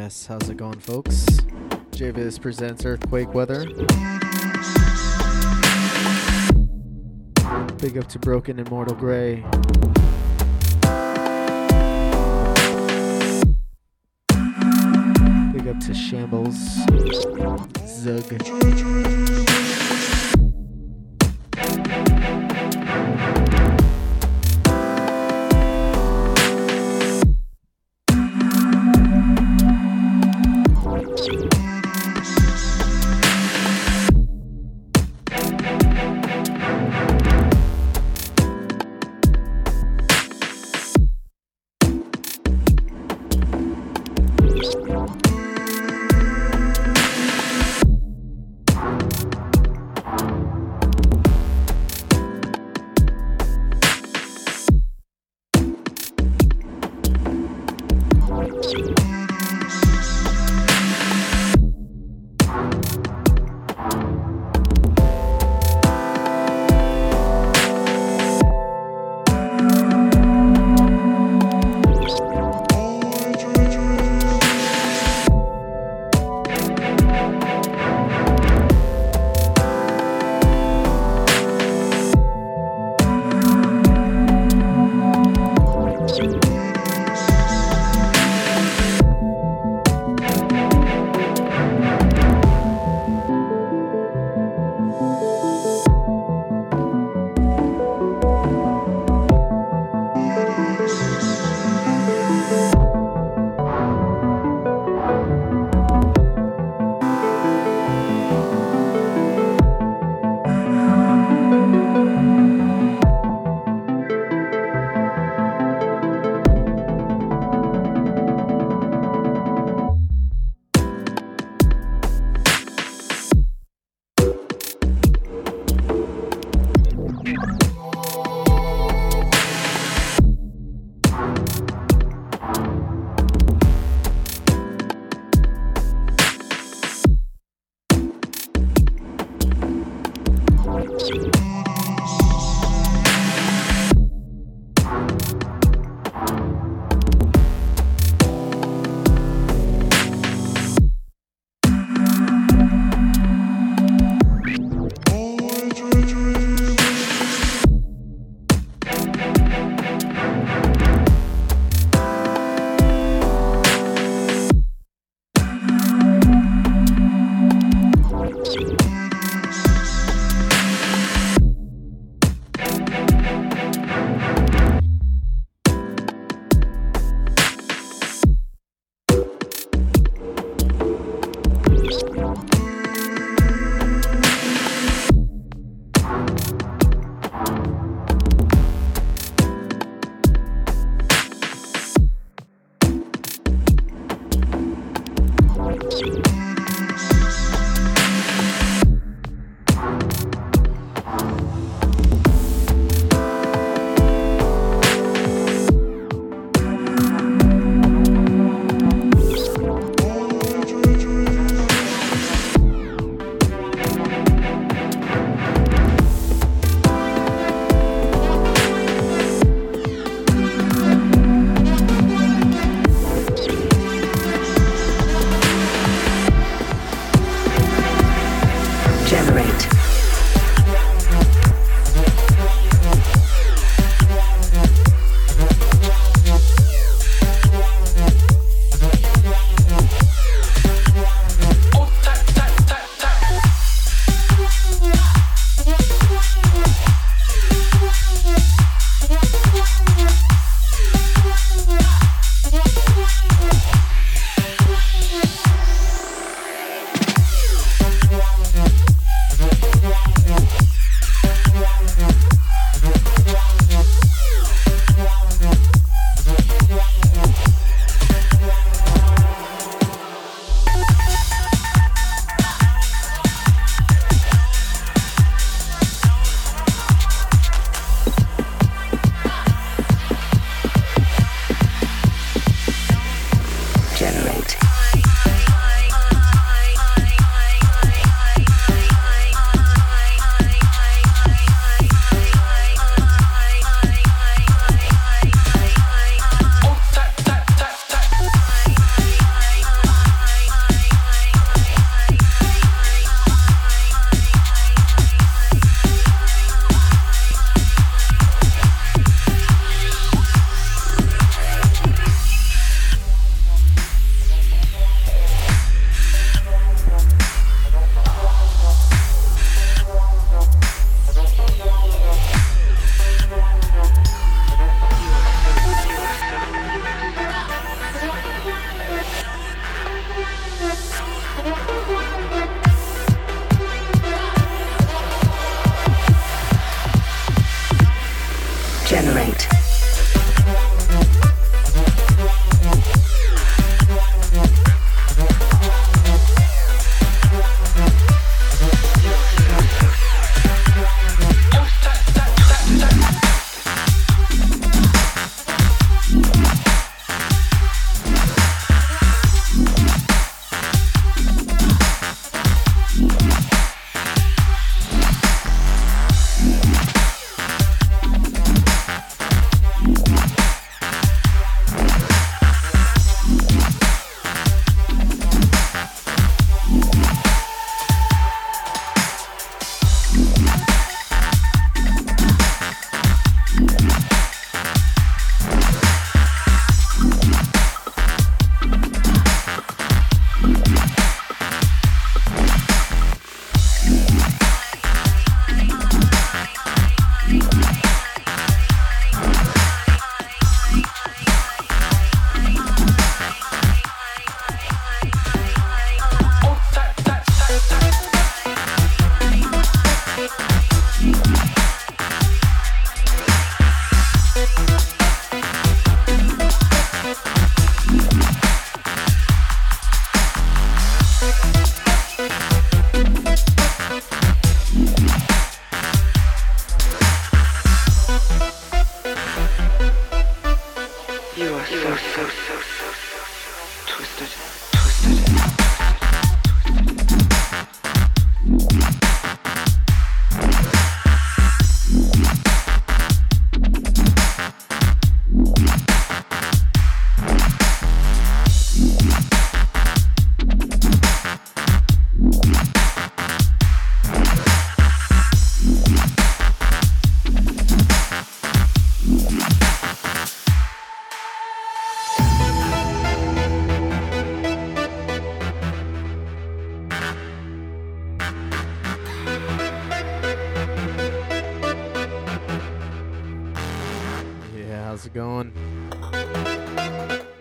Yes, how's it going, folks? JVIZ presents Earthquake Weather. Big up to Broken Immortal Grey. Big up to Shambles. Zug.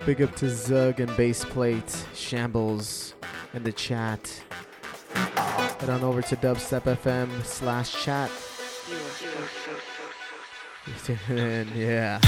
Big up to Zug and Baseplate Shambles in the chat. Head on over to dubstepfm.com/chat. Yeah.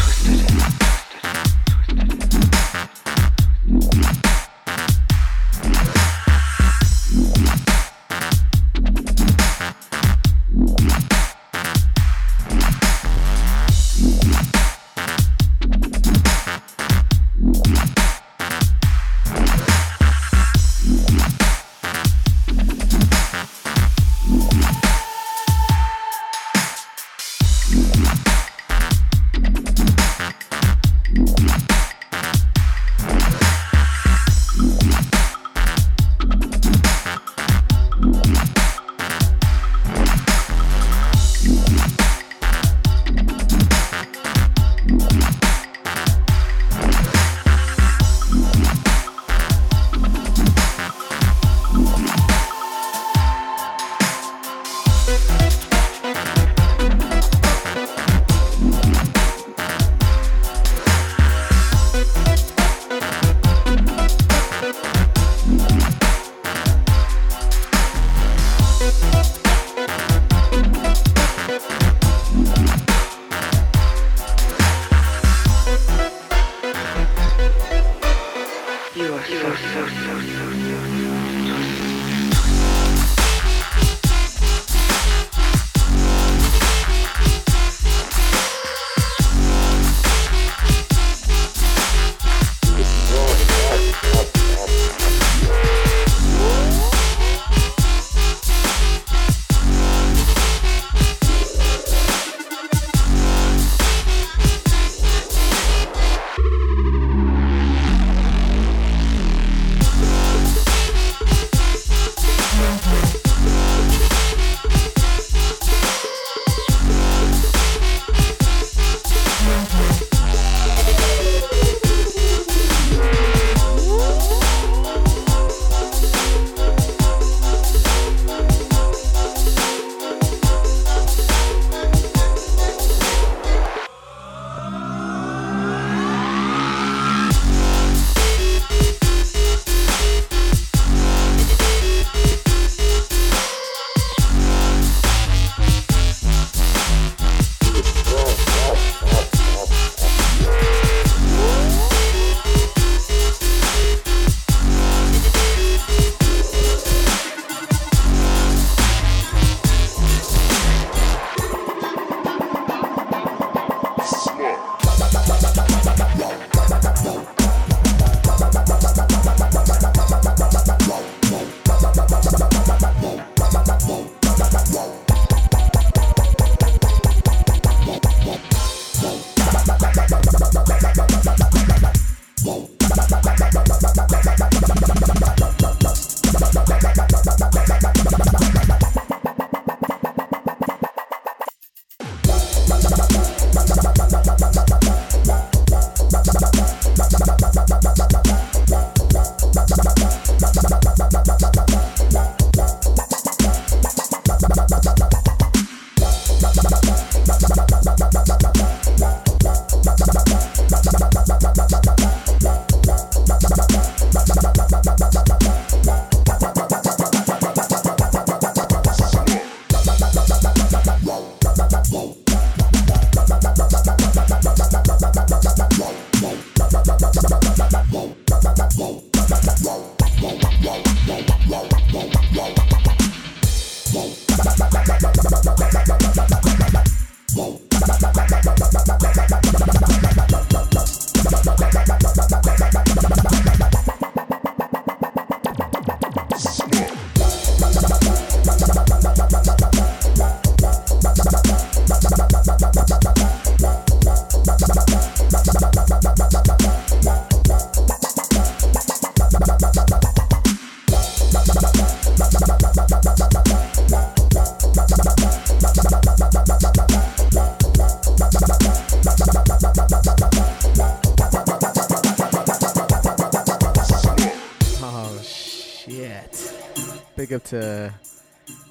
Big up to,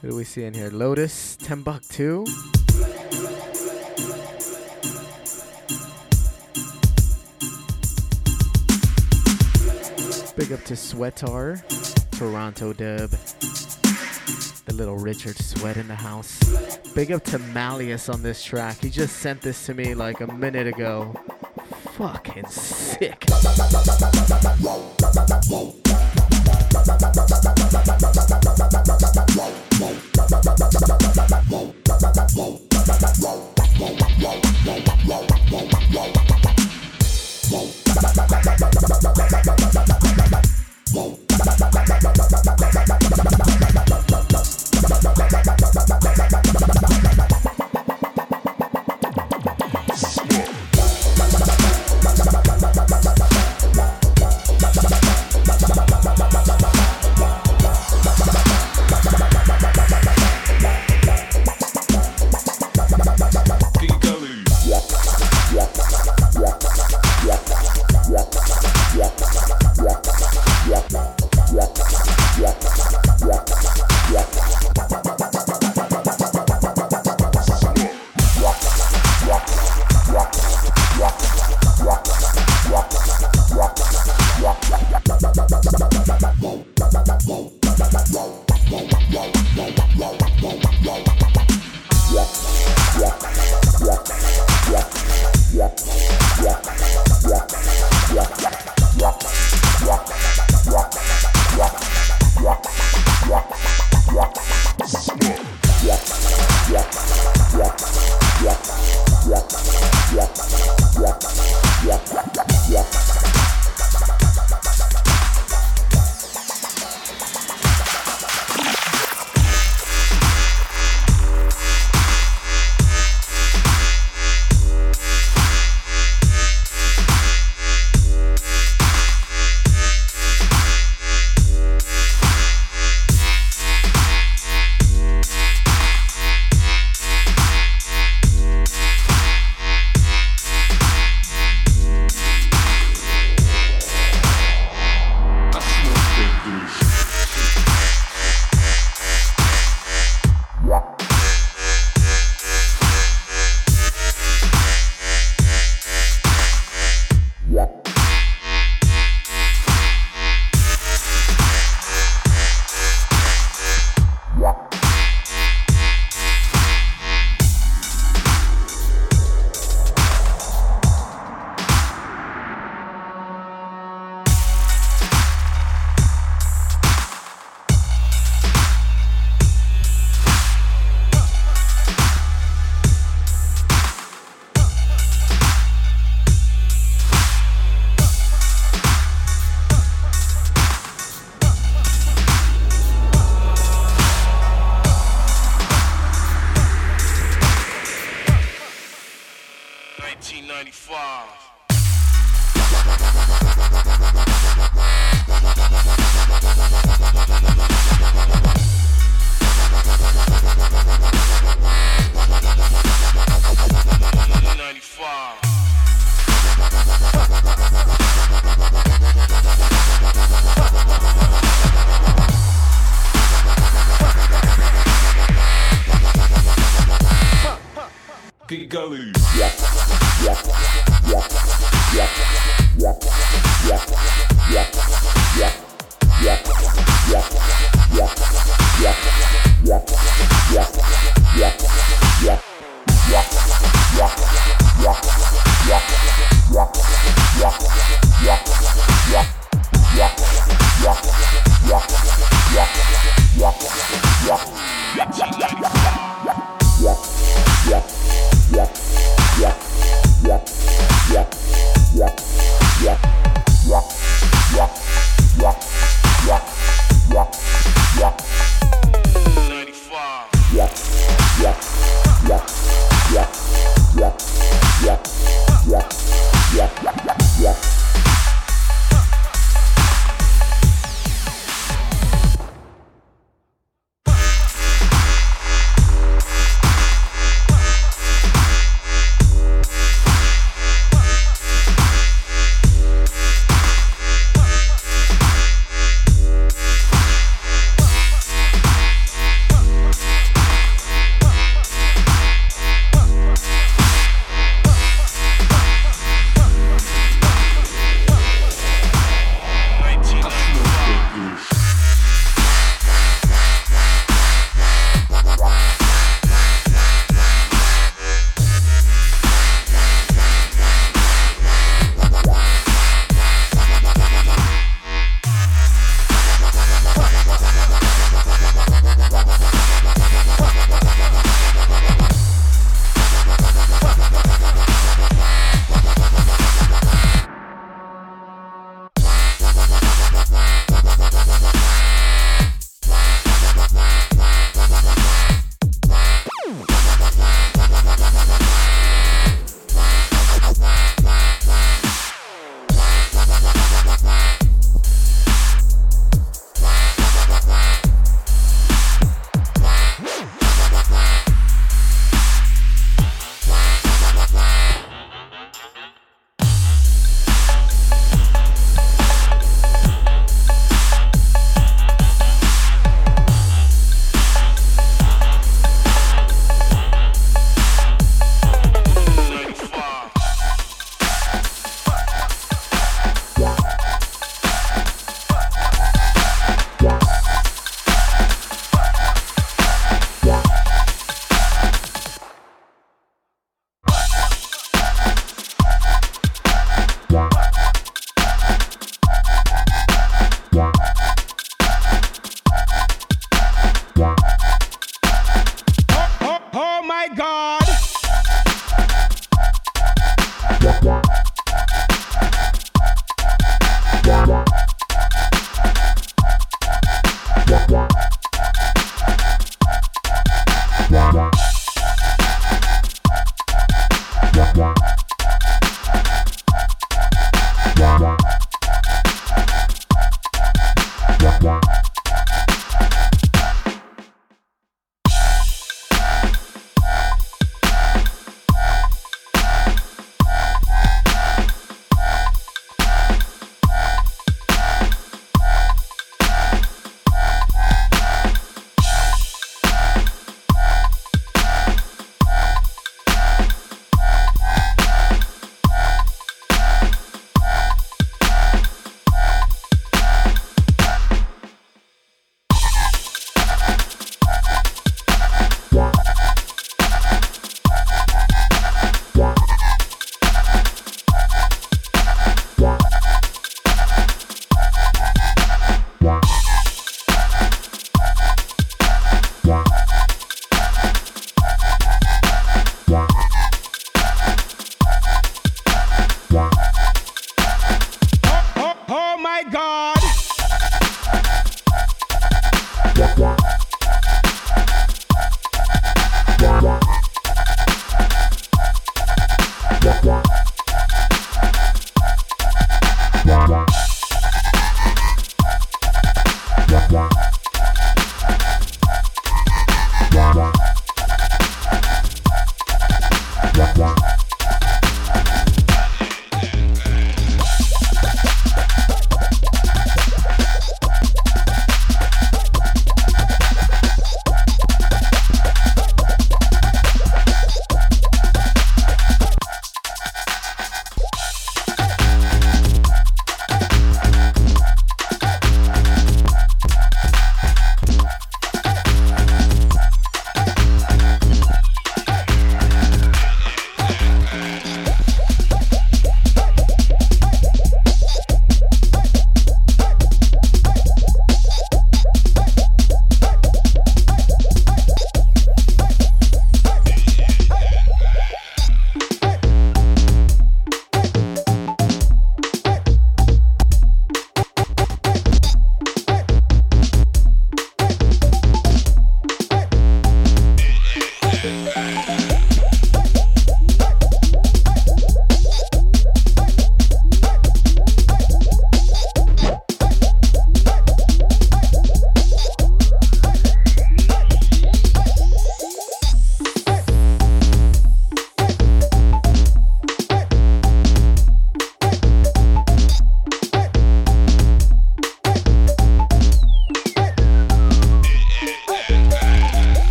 who do we see in here? Lotus, Timbuktu. Big up to Sweatar, Toronto dub. The little Richard Sweat in the house. Big up to Malleus on this track. He just sent this to me like a minute ago. Fucking sick.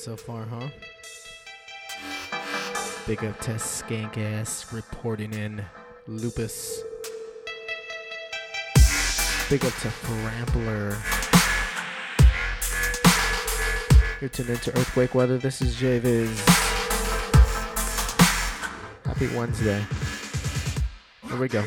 so far, huh? Big up to Skankass reporting in Lupus. Big up to Frampler. You're tuned into Earthquake Weather. This is JVIZ. Happy Wednesday. Here we go.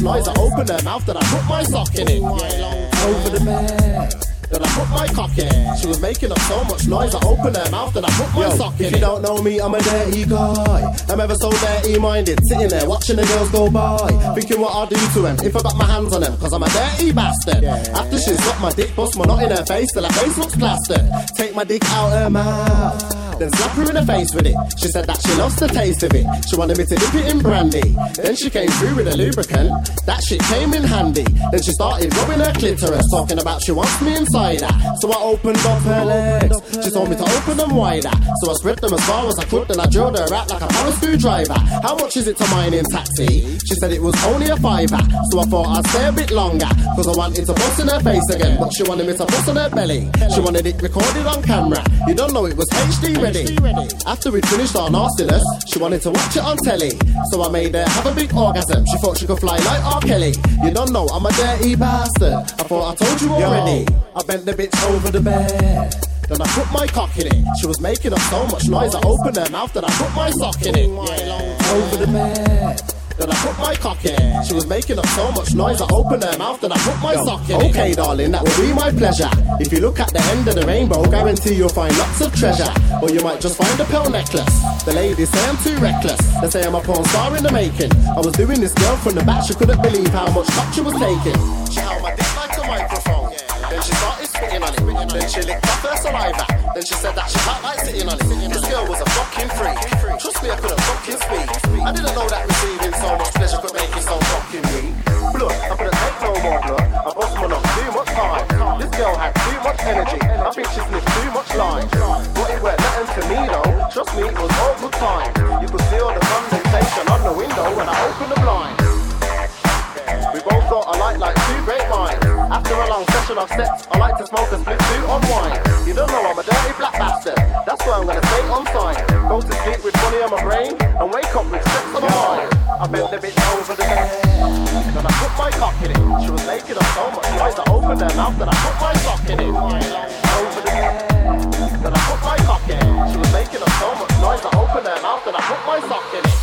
Noise, I opened her mouth, then I put my sock in it. Yeah. Over the bed, then I put my cock in it. She was making up so much noise, I opened her mouth, then I put my sock in it. If you don't know me, I'm a dirty guy. I'm ever so dirty-minded, sitting there watching the girls go by, thinking what I'll do to them if I got my hands on them, cause I'm a dirty bastard. Yeah. After she's got my dick, bust my knot in her face, till her face looks plastered. Take my dick out her mouth. Then slap her in the face with it. She said that she lost the taste of it. She wanted me to dip it in brandy. Then she came through with a lubricant. That shit came in handy. Then she started rubbing her clitoris, talking about she wants me inside her. So I opened up her legs. She told me to open them wider. So I spread them as far as I could. Then I drilled her out like a power screwdriver. How much is it to mine in taxi? She said it was only a £5. So I thought I'd stay a bit longer, cause I wanted to bust in her face again. But she wanted me to bust in her belly. She wanted it recorded on camera. You don't know it was HD ready. After we'd finished our nastiness, she wanted to watch it on telly. So I made her have a big orgasm. She thought she could fly like R. Kelly. You don't know I'm a dirty bastard. I thought I told you already. I bent the bitch over the bed, then I put my cock in it. She was making up so much noise, I opened her mouth, then I put my sock in it. Over the bed, then I put my cock in. She was making up so much noise, I opened her mouth, then I put my sock in it. Okay, darling, that will be my pleasure. If you look at the end of the rainbow, guarantee you'll find lots of treasure. Or you might just find a pearl necklace. The ladies say I'm too reckless. They say I'm a porn star in the making. I was doing this girl from the back, she couldn't believe how much cock she was taking. She held my dick like a microphone. Then she started spitting on it. Then she licked up her saliva. Then she said that she felt like sitting on it. This girl was a fucking freak. Trust me, I couldn't fucking speak. I didn't know that receiving so much pleasure could make you so fucking weak. Blood, I couldn't take no more blood. I bust my nut too much time. This girl had too much energy. I think she sniffed too much lime. But it weren't nothing to me though. Trust me, it was all good time. You could feel the condensation on the window when I opened the blind. We both got a light like two grapevines. After a long session of sex, I like to smoke a split two on wine. You don't know I'm a dirty black bastard. That's why I'm gonna stay on side. Go to sleep with money on my brain and wake up with sex on my mind. I bent the bitch over the bed, then I put my cock in it. She was making up so much noise, I opened her mouth, then I put my sock in it. Over the bed, then I put my cock in it. She was making up so much noise, I opened her mouth, then I put my sock in it.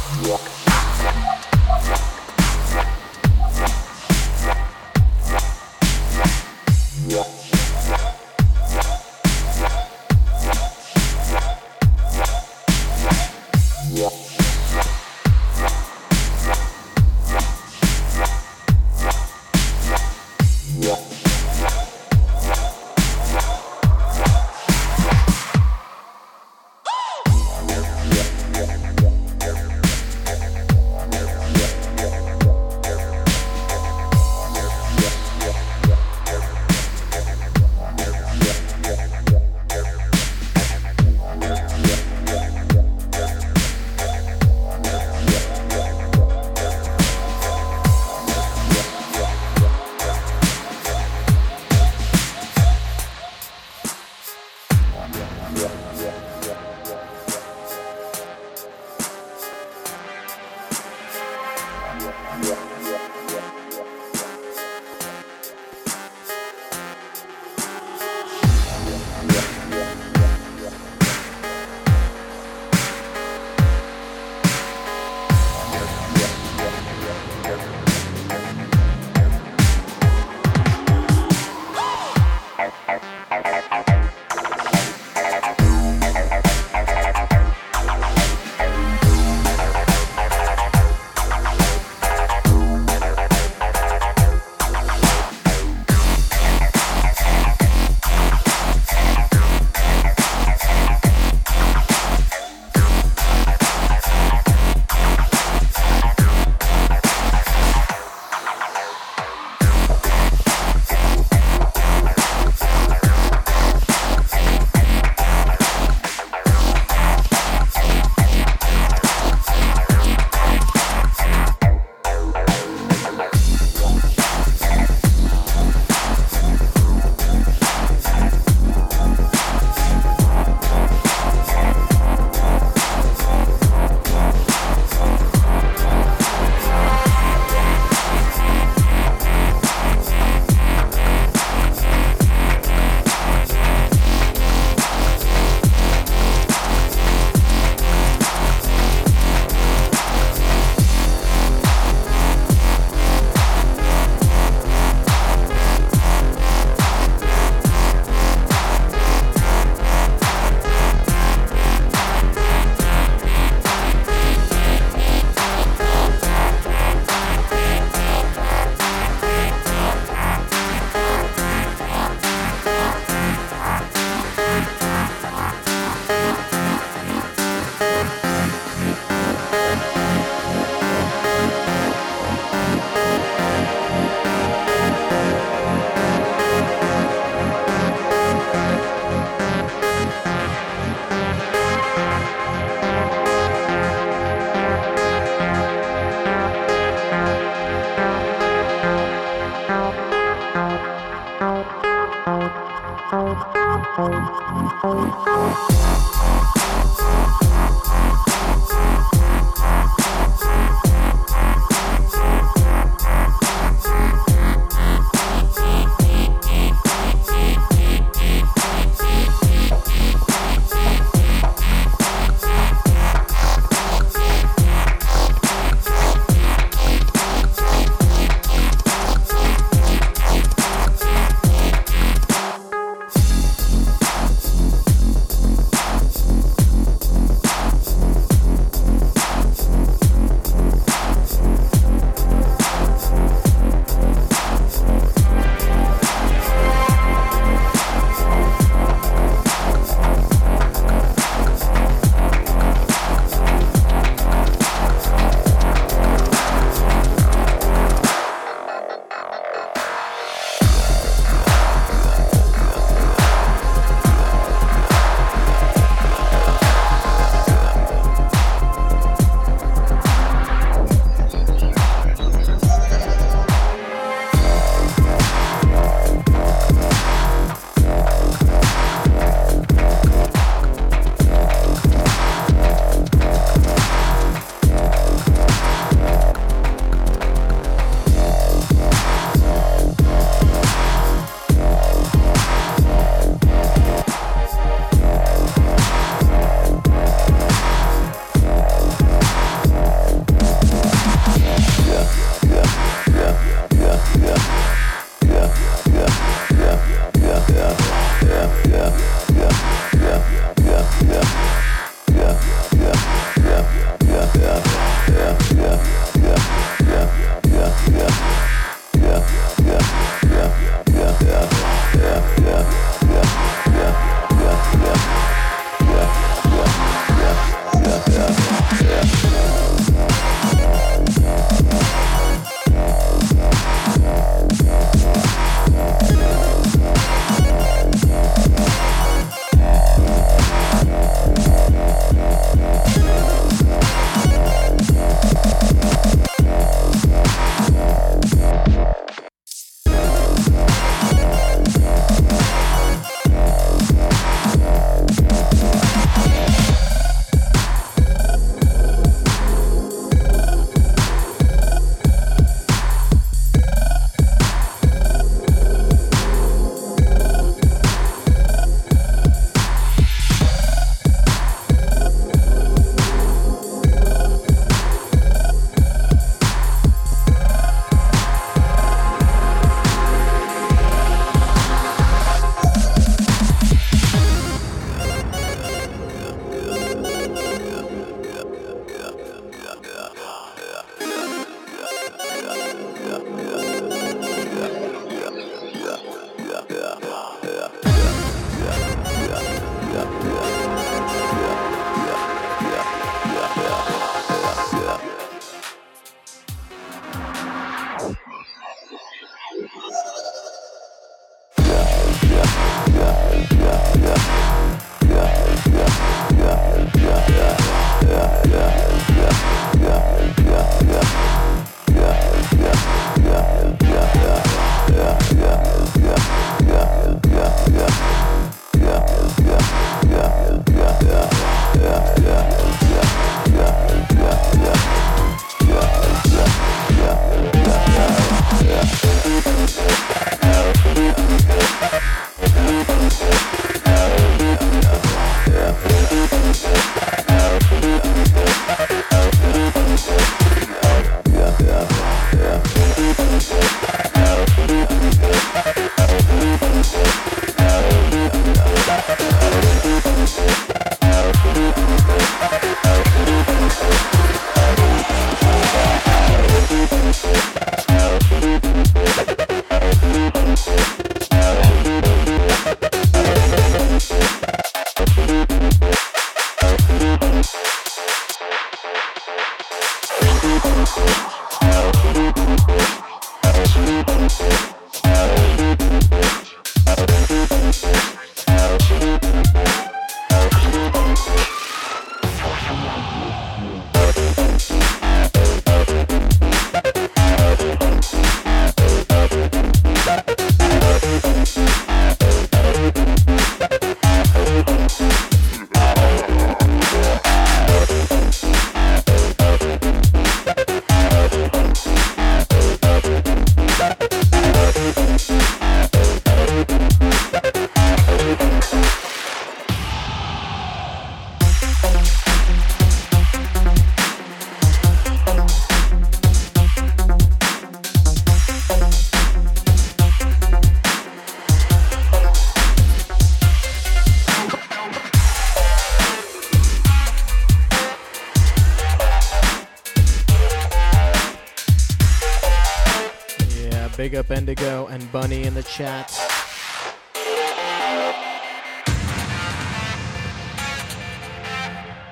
Big up Indigo and Bunny in the chat.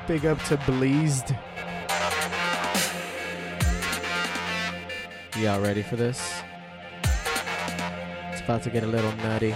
Big up to Bleezed. Y'all ready for this? It's about to get a little nutty.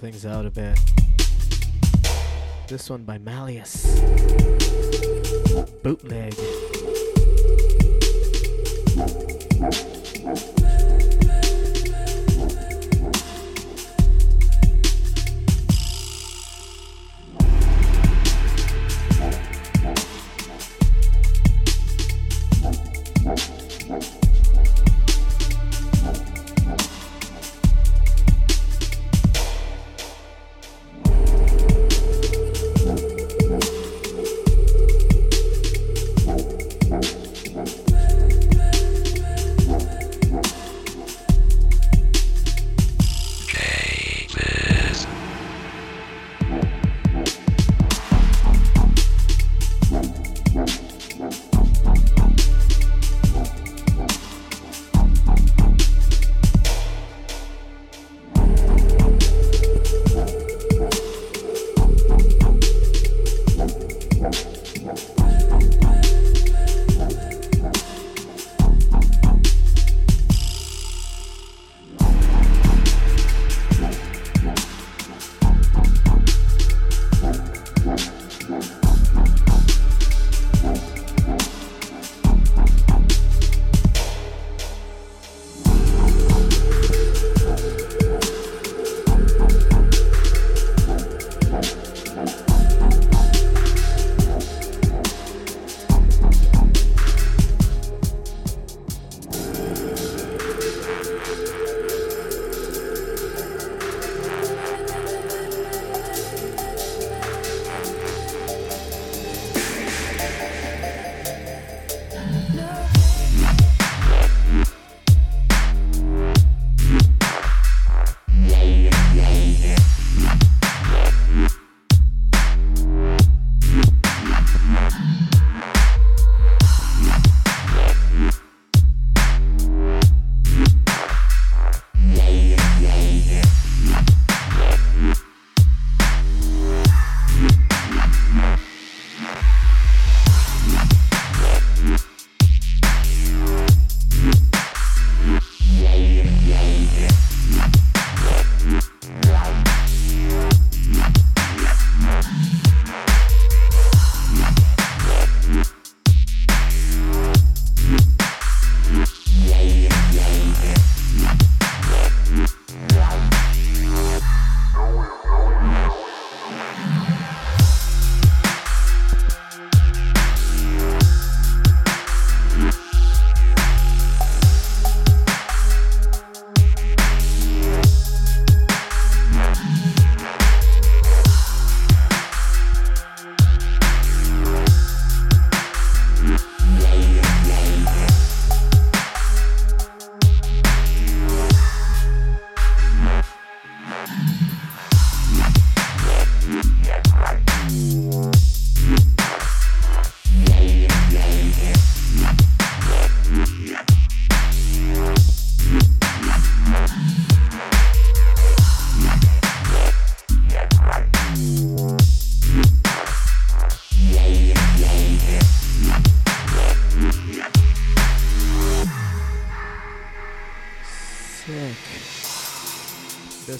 Things out a bit. This one by Malleus. Bootleg.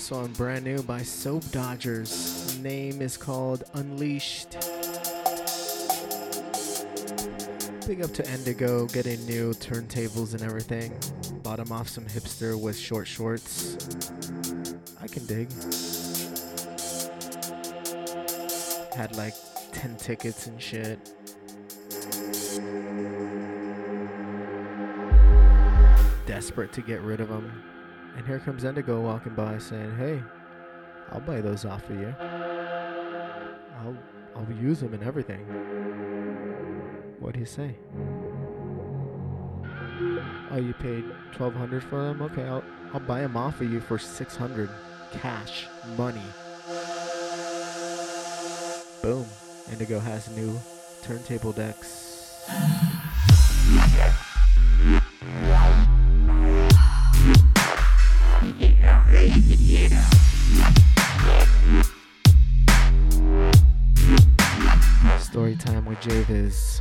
Song brand new by Soap Dodgers. Name is called Unleashed. Big up to Indigo, getting new turntables and everything. Bottom off some hipster with short shorts. I can dig. Had like 10 tickets and shit. Desperate to get rid of them. And here comes Indigo walking by saying, hey, I'll buy those off of you. I'll use them and everything. What do you say? Oh, you paid $1,200 for them? Okay, I'll buy them off of you for $600. Cash. Money. Boom. Indigo has new turntable decks. Story time with JVIZ.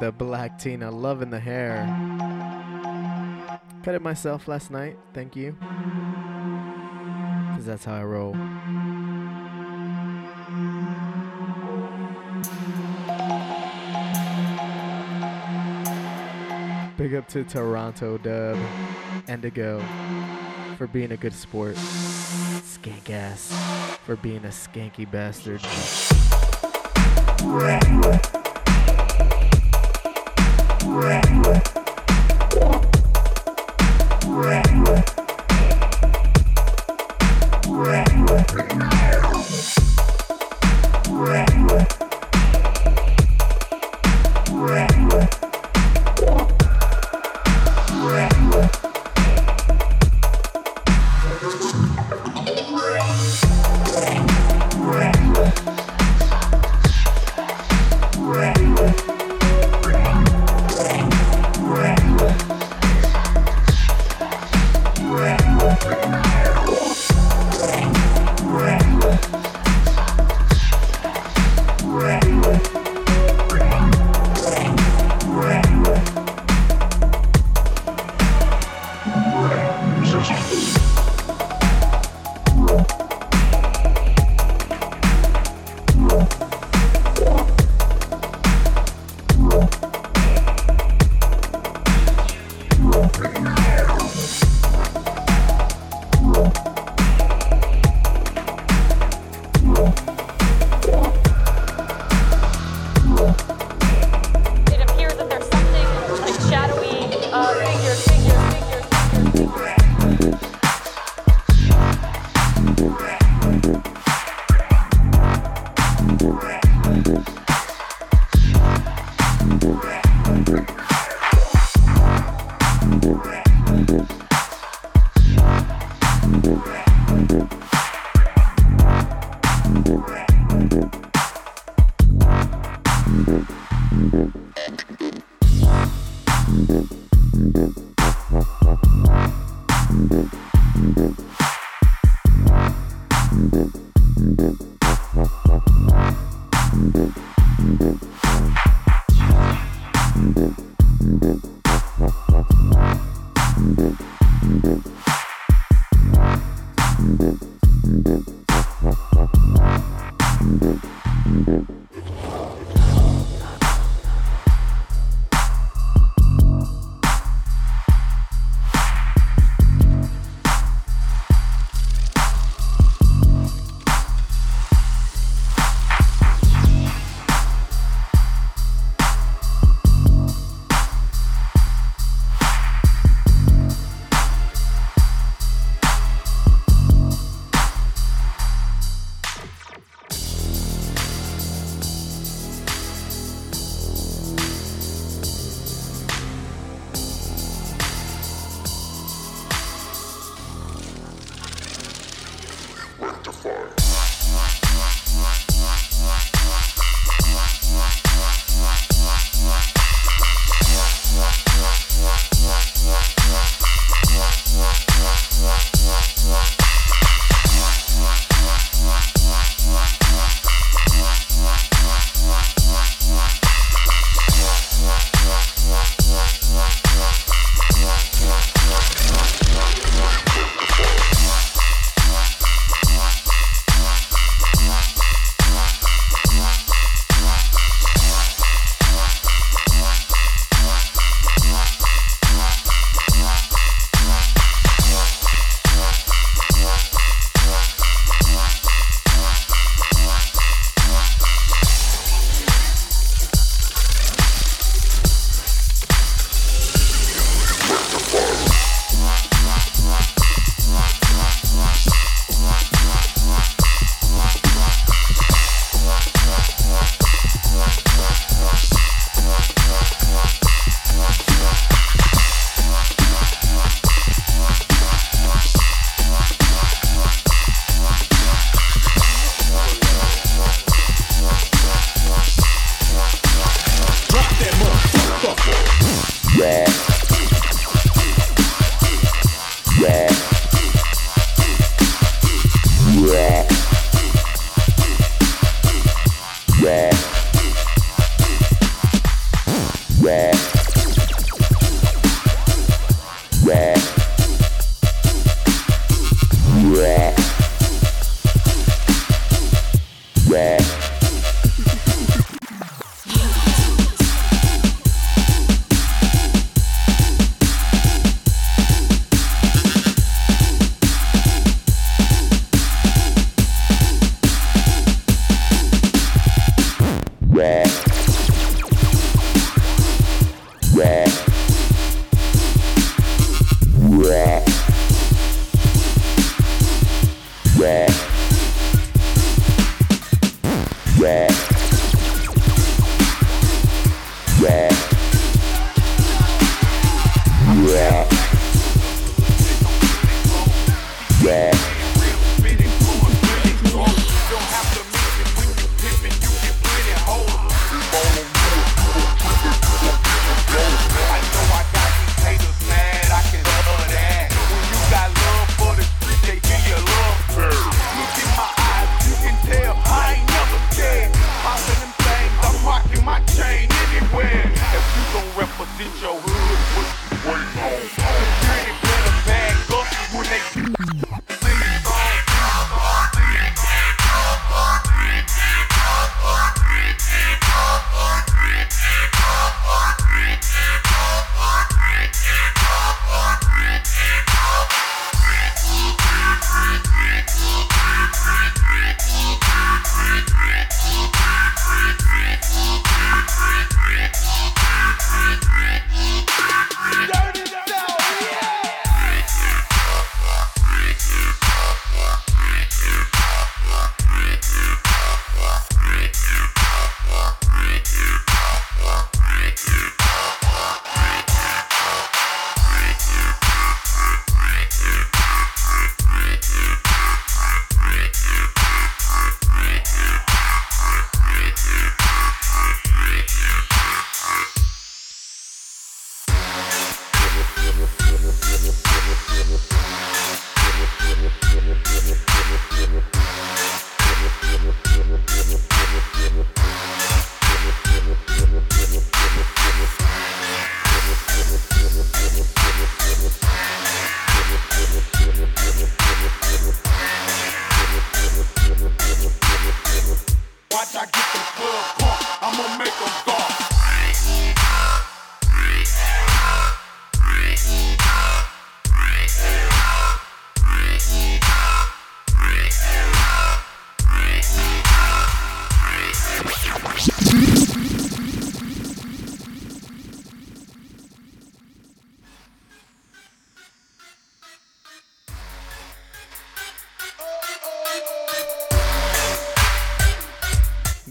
The Black Tina, loving the hair. Cut it myself last night, thank you. Cause that's how I roll. Big up to Toronto Dub, Indigo, for being a good sport. Skankass, for being a skanky bastard. Right. Right.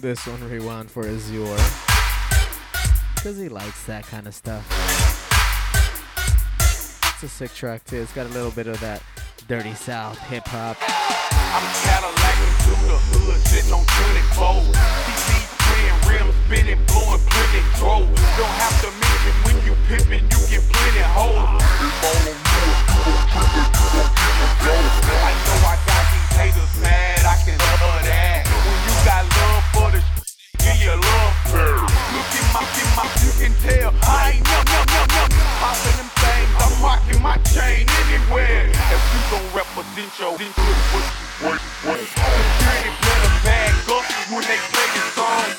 This one rewound for Azure, because he likes that kind of stuff. It's a sick track too. It's got a little bit of that dirty South hip hop. I'm Cadillac into the hood, sitting on 24. CC playing rims, spinning, blowing plenty throw. Don't have to mention when you pippin', you get plenty hoes. I know I got these haters mad, I can love that. When you got love for the sh**, give your love bird. Look at my, you can tell I ain't nothing. Poppin' them things, I'm rockin' my chain anywhere. If you gon' represent your pussy. What? Security better bag up when they play the song.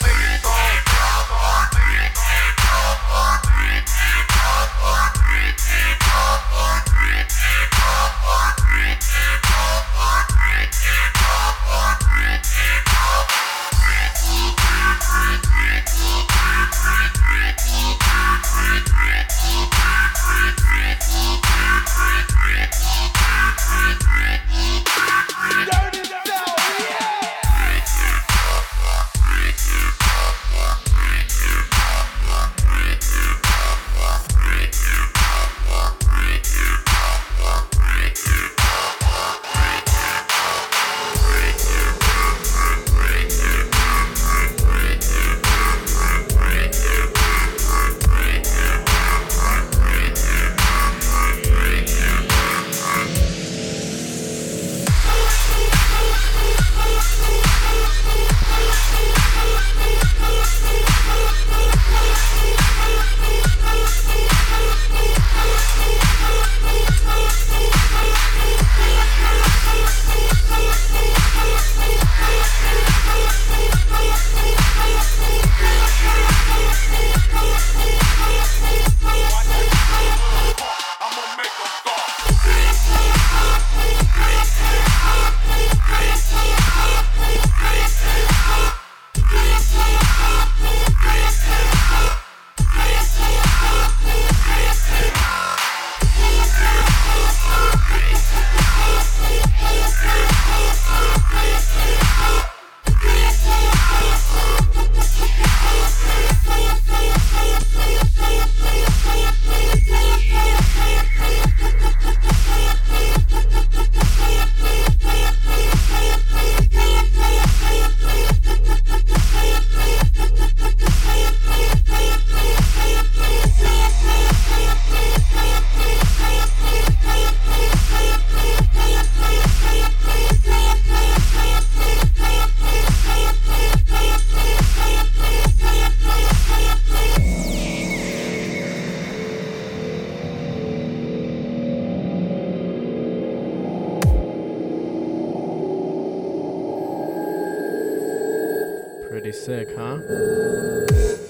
Sick, huh?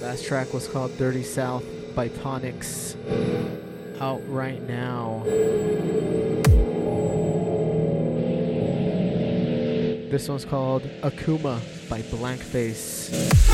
Last track was called Dirty South by Tonix. Out right now. This one's called Akuma by Blank Face.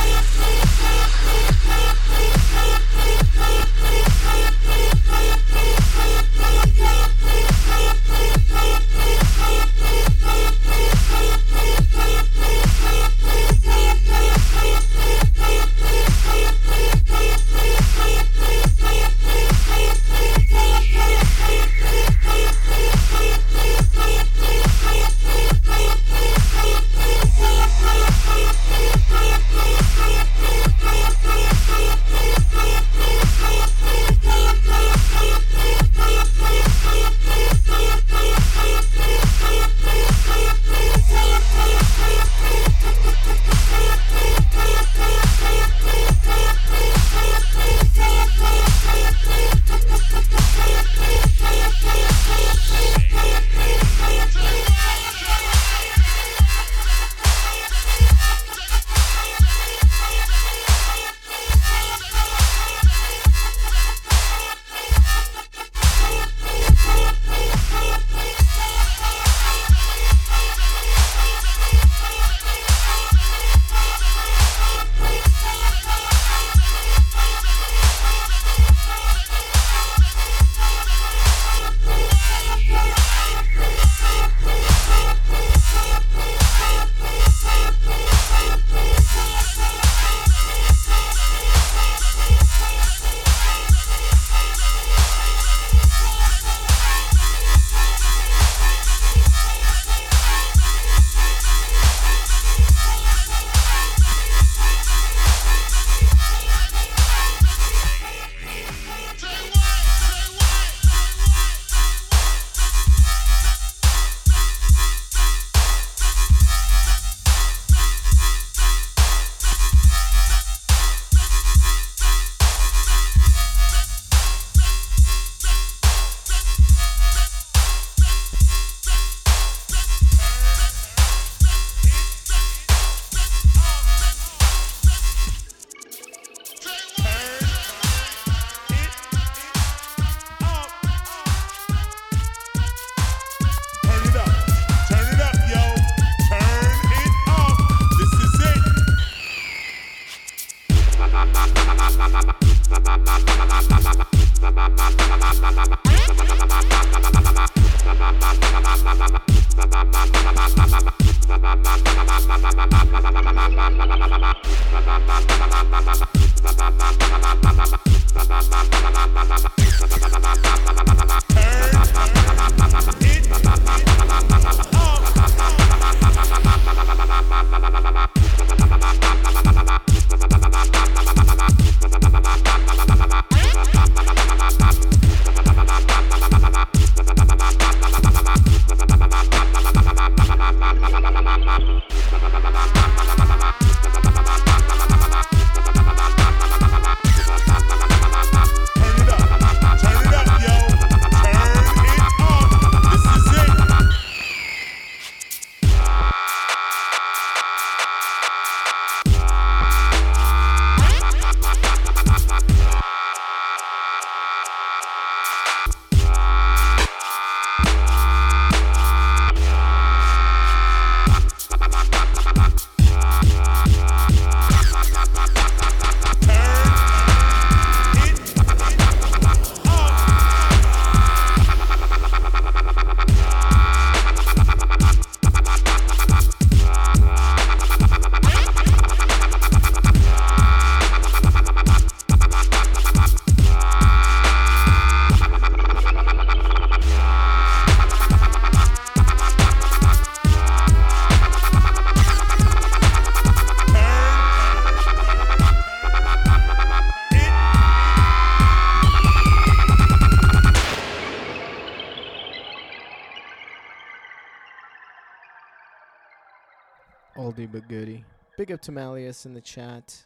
oldie but goodie. Big up to Malleus in the chat.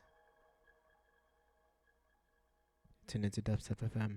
Tune into DubstepFM.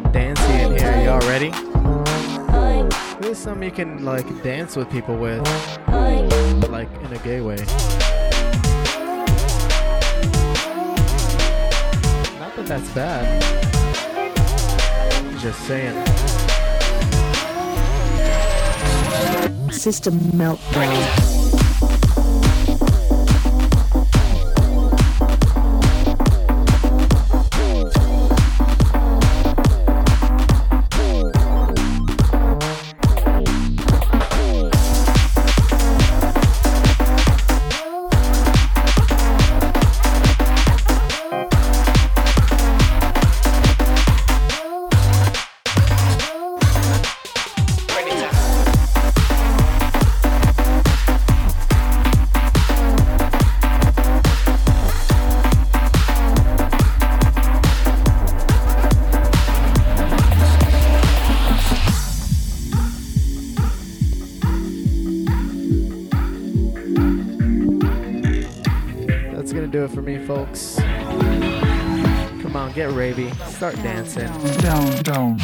get dancey in here. Y'all ready? Here's something you can like dance with people with, but like in a gay way. Not that that's bad. I'm just saying. System meltdown. Folks, come on, get ravey, start dancing. Don't.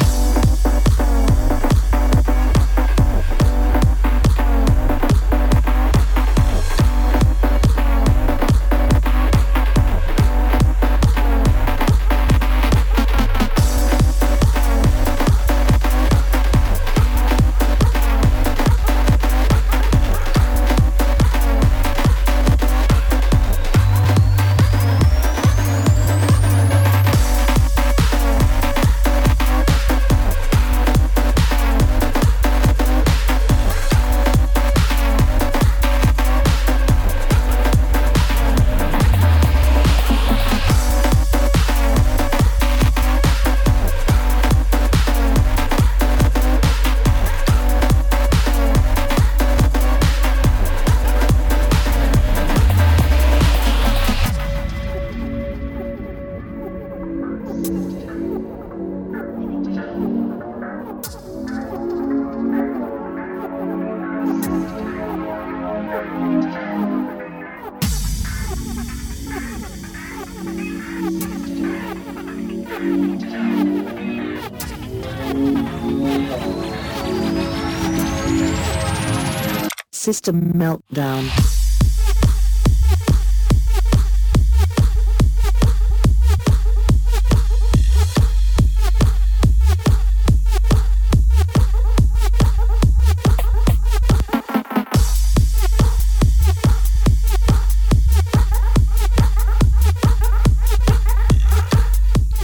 System meltdown.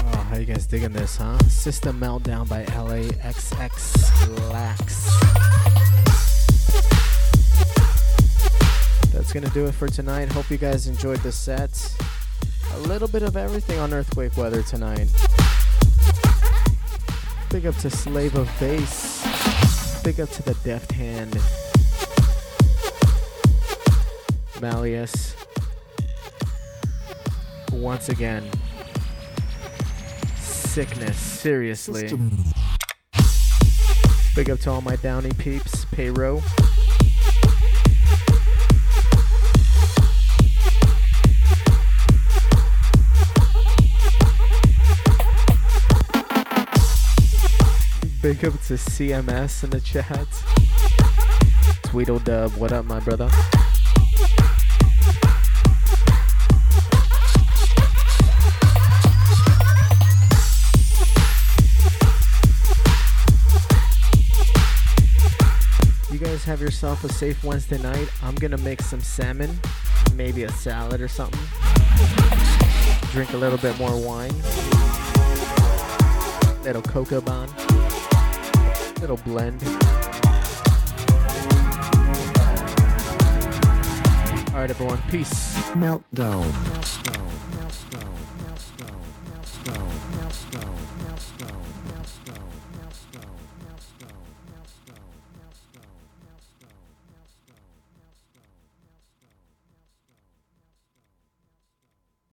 Oh, how you guys digging this, huh? System Meltdown by LAXX Lax. That's gonna do it for tonight. Hope you guys enjoyed the set. A little bit of everything on Earthquake Weather tonight. Big up to Slave of Base. Big up to the Deft Hand. Malleus. Once again. Sickness, seriously. Big up to all my Downy peeps, Payro. Big up to CMS in the chat. Tweedledub, what up, my brother? You guys have yourself a safe Wednesday night. I'm gonna make some salmon, maybe a salad or something. Drink a little bit more wine. Little cocoa bond. It'll blend. All right, everyone. Peace. Meltdown.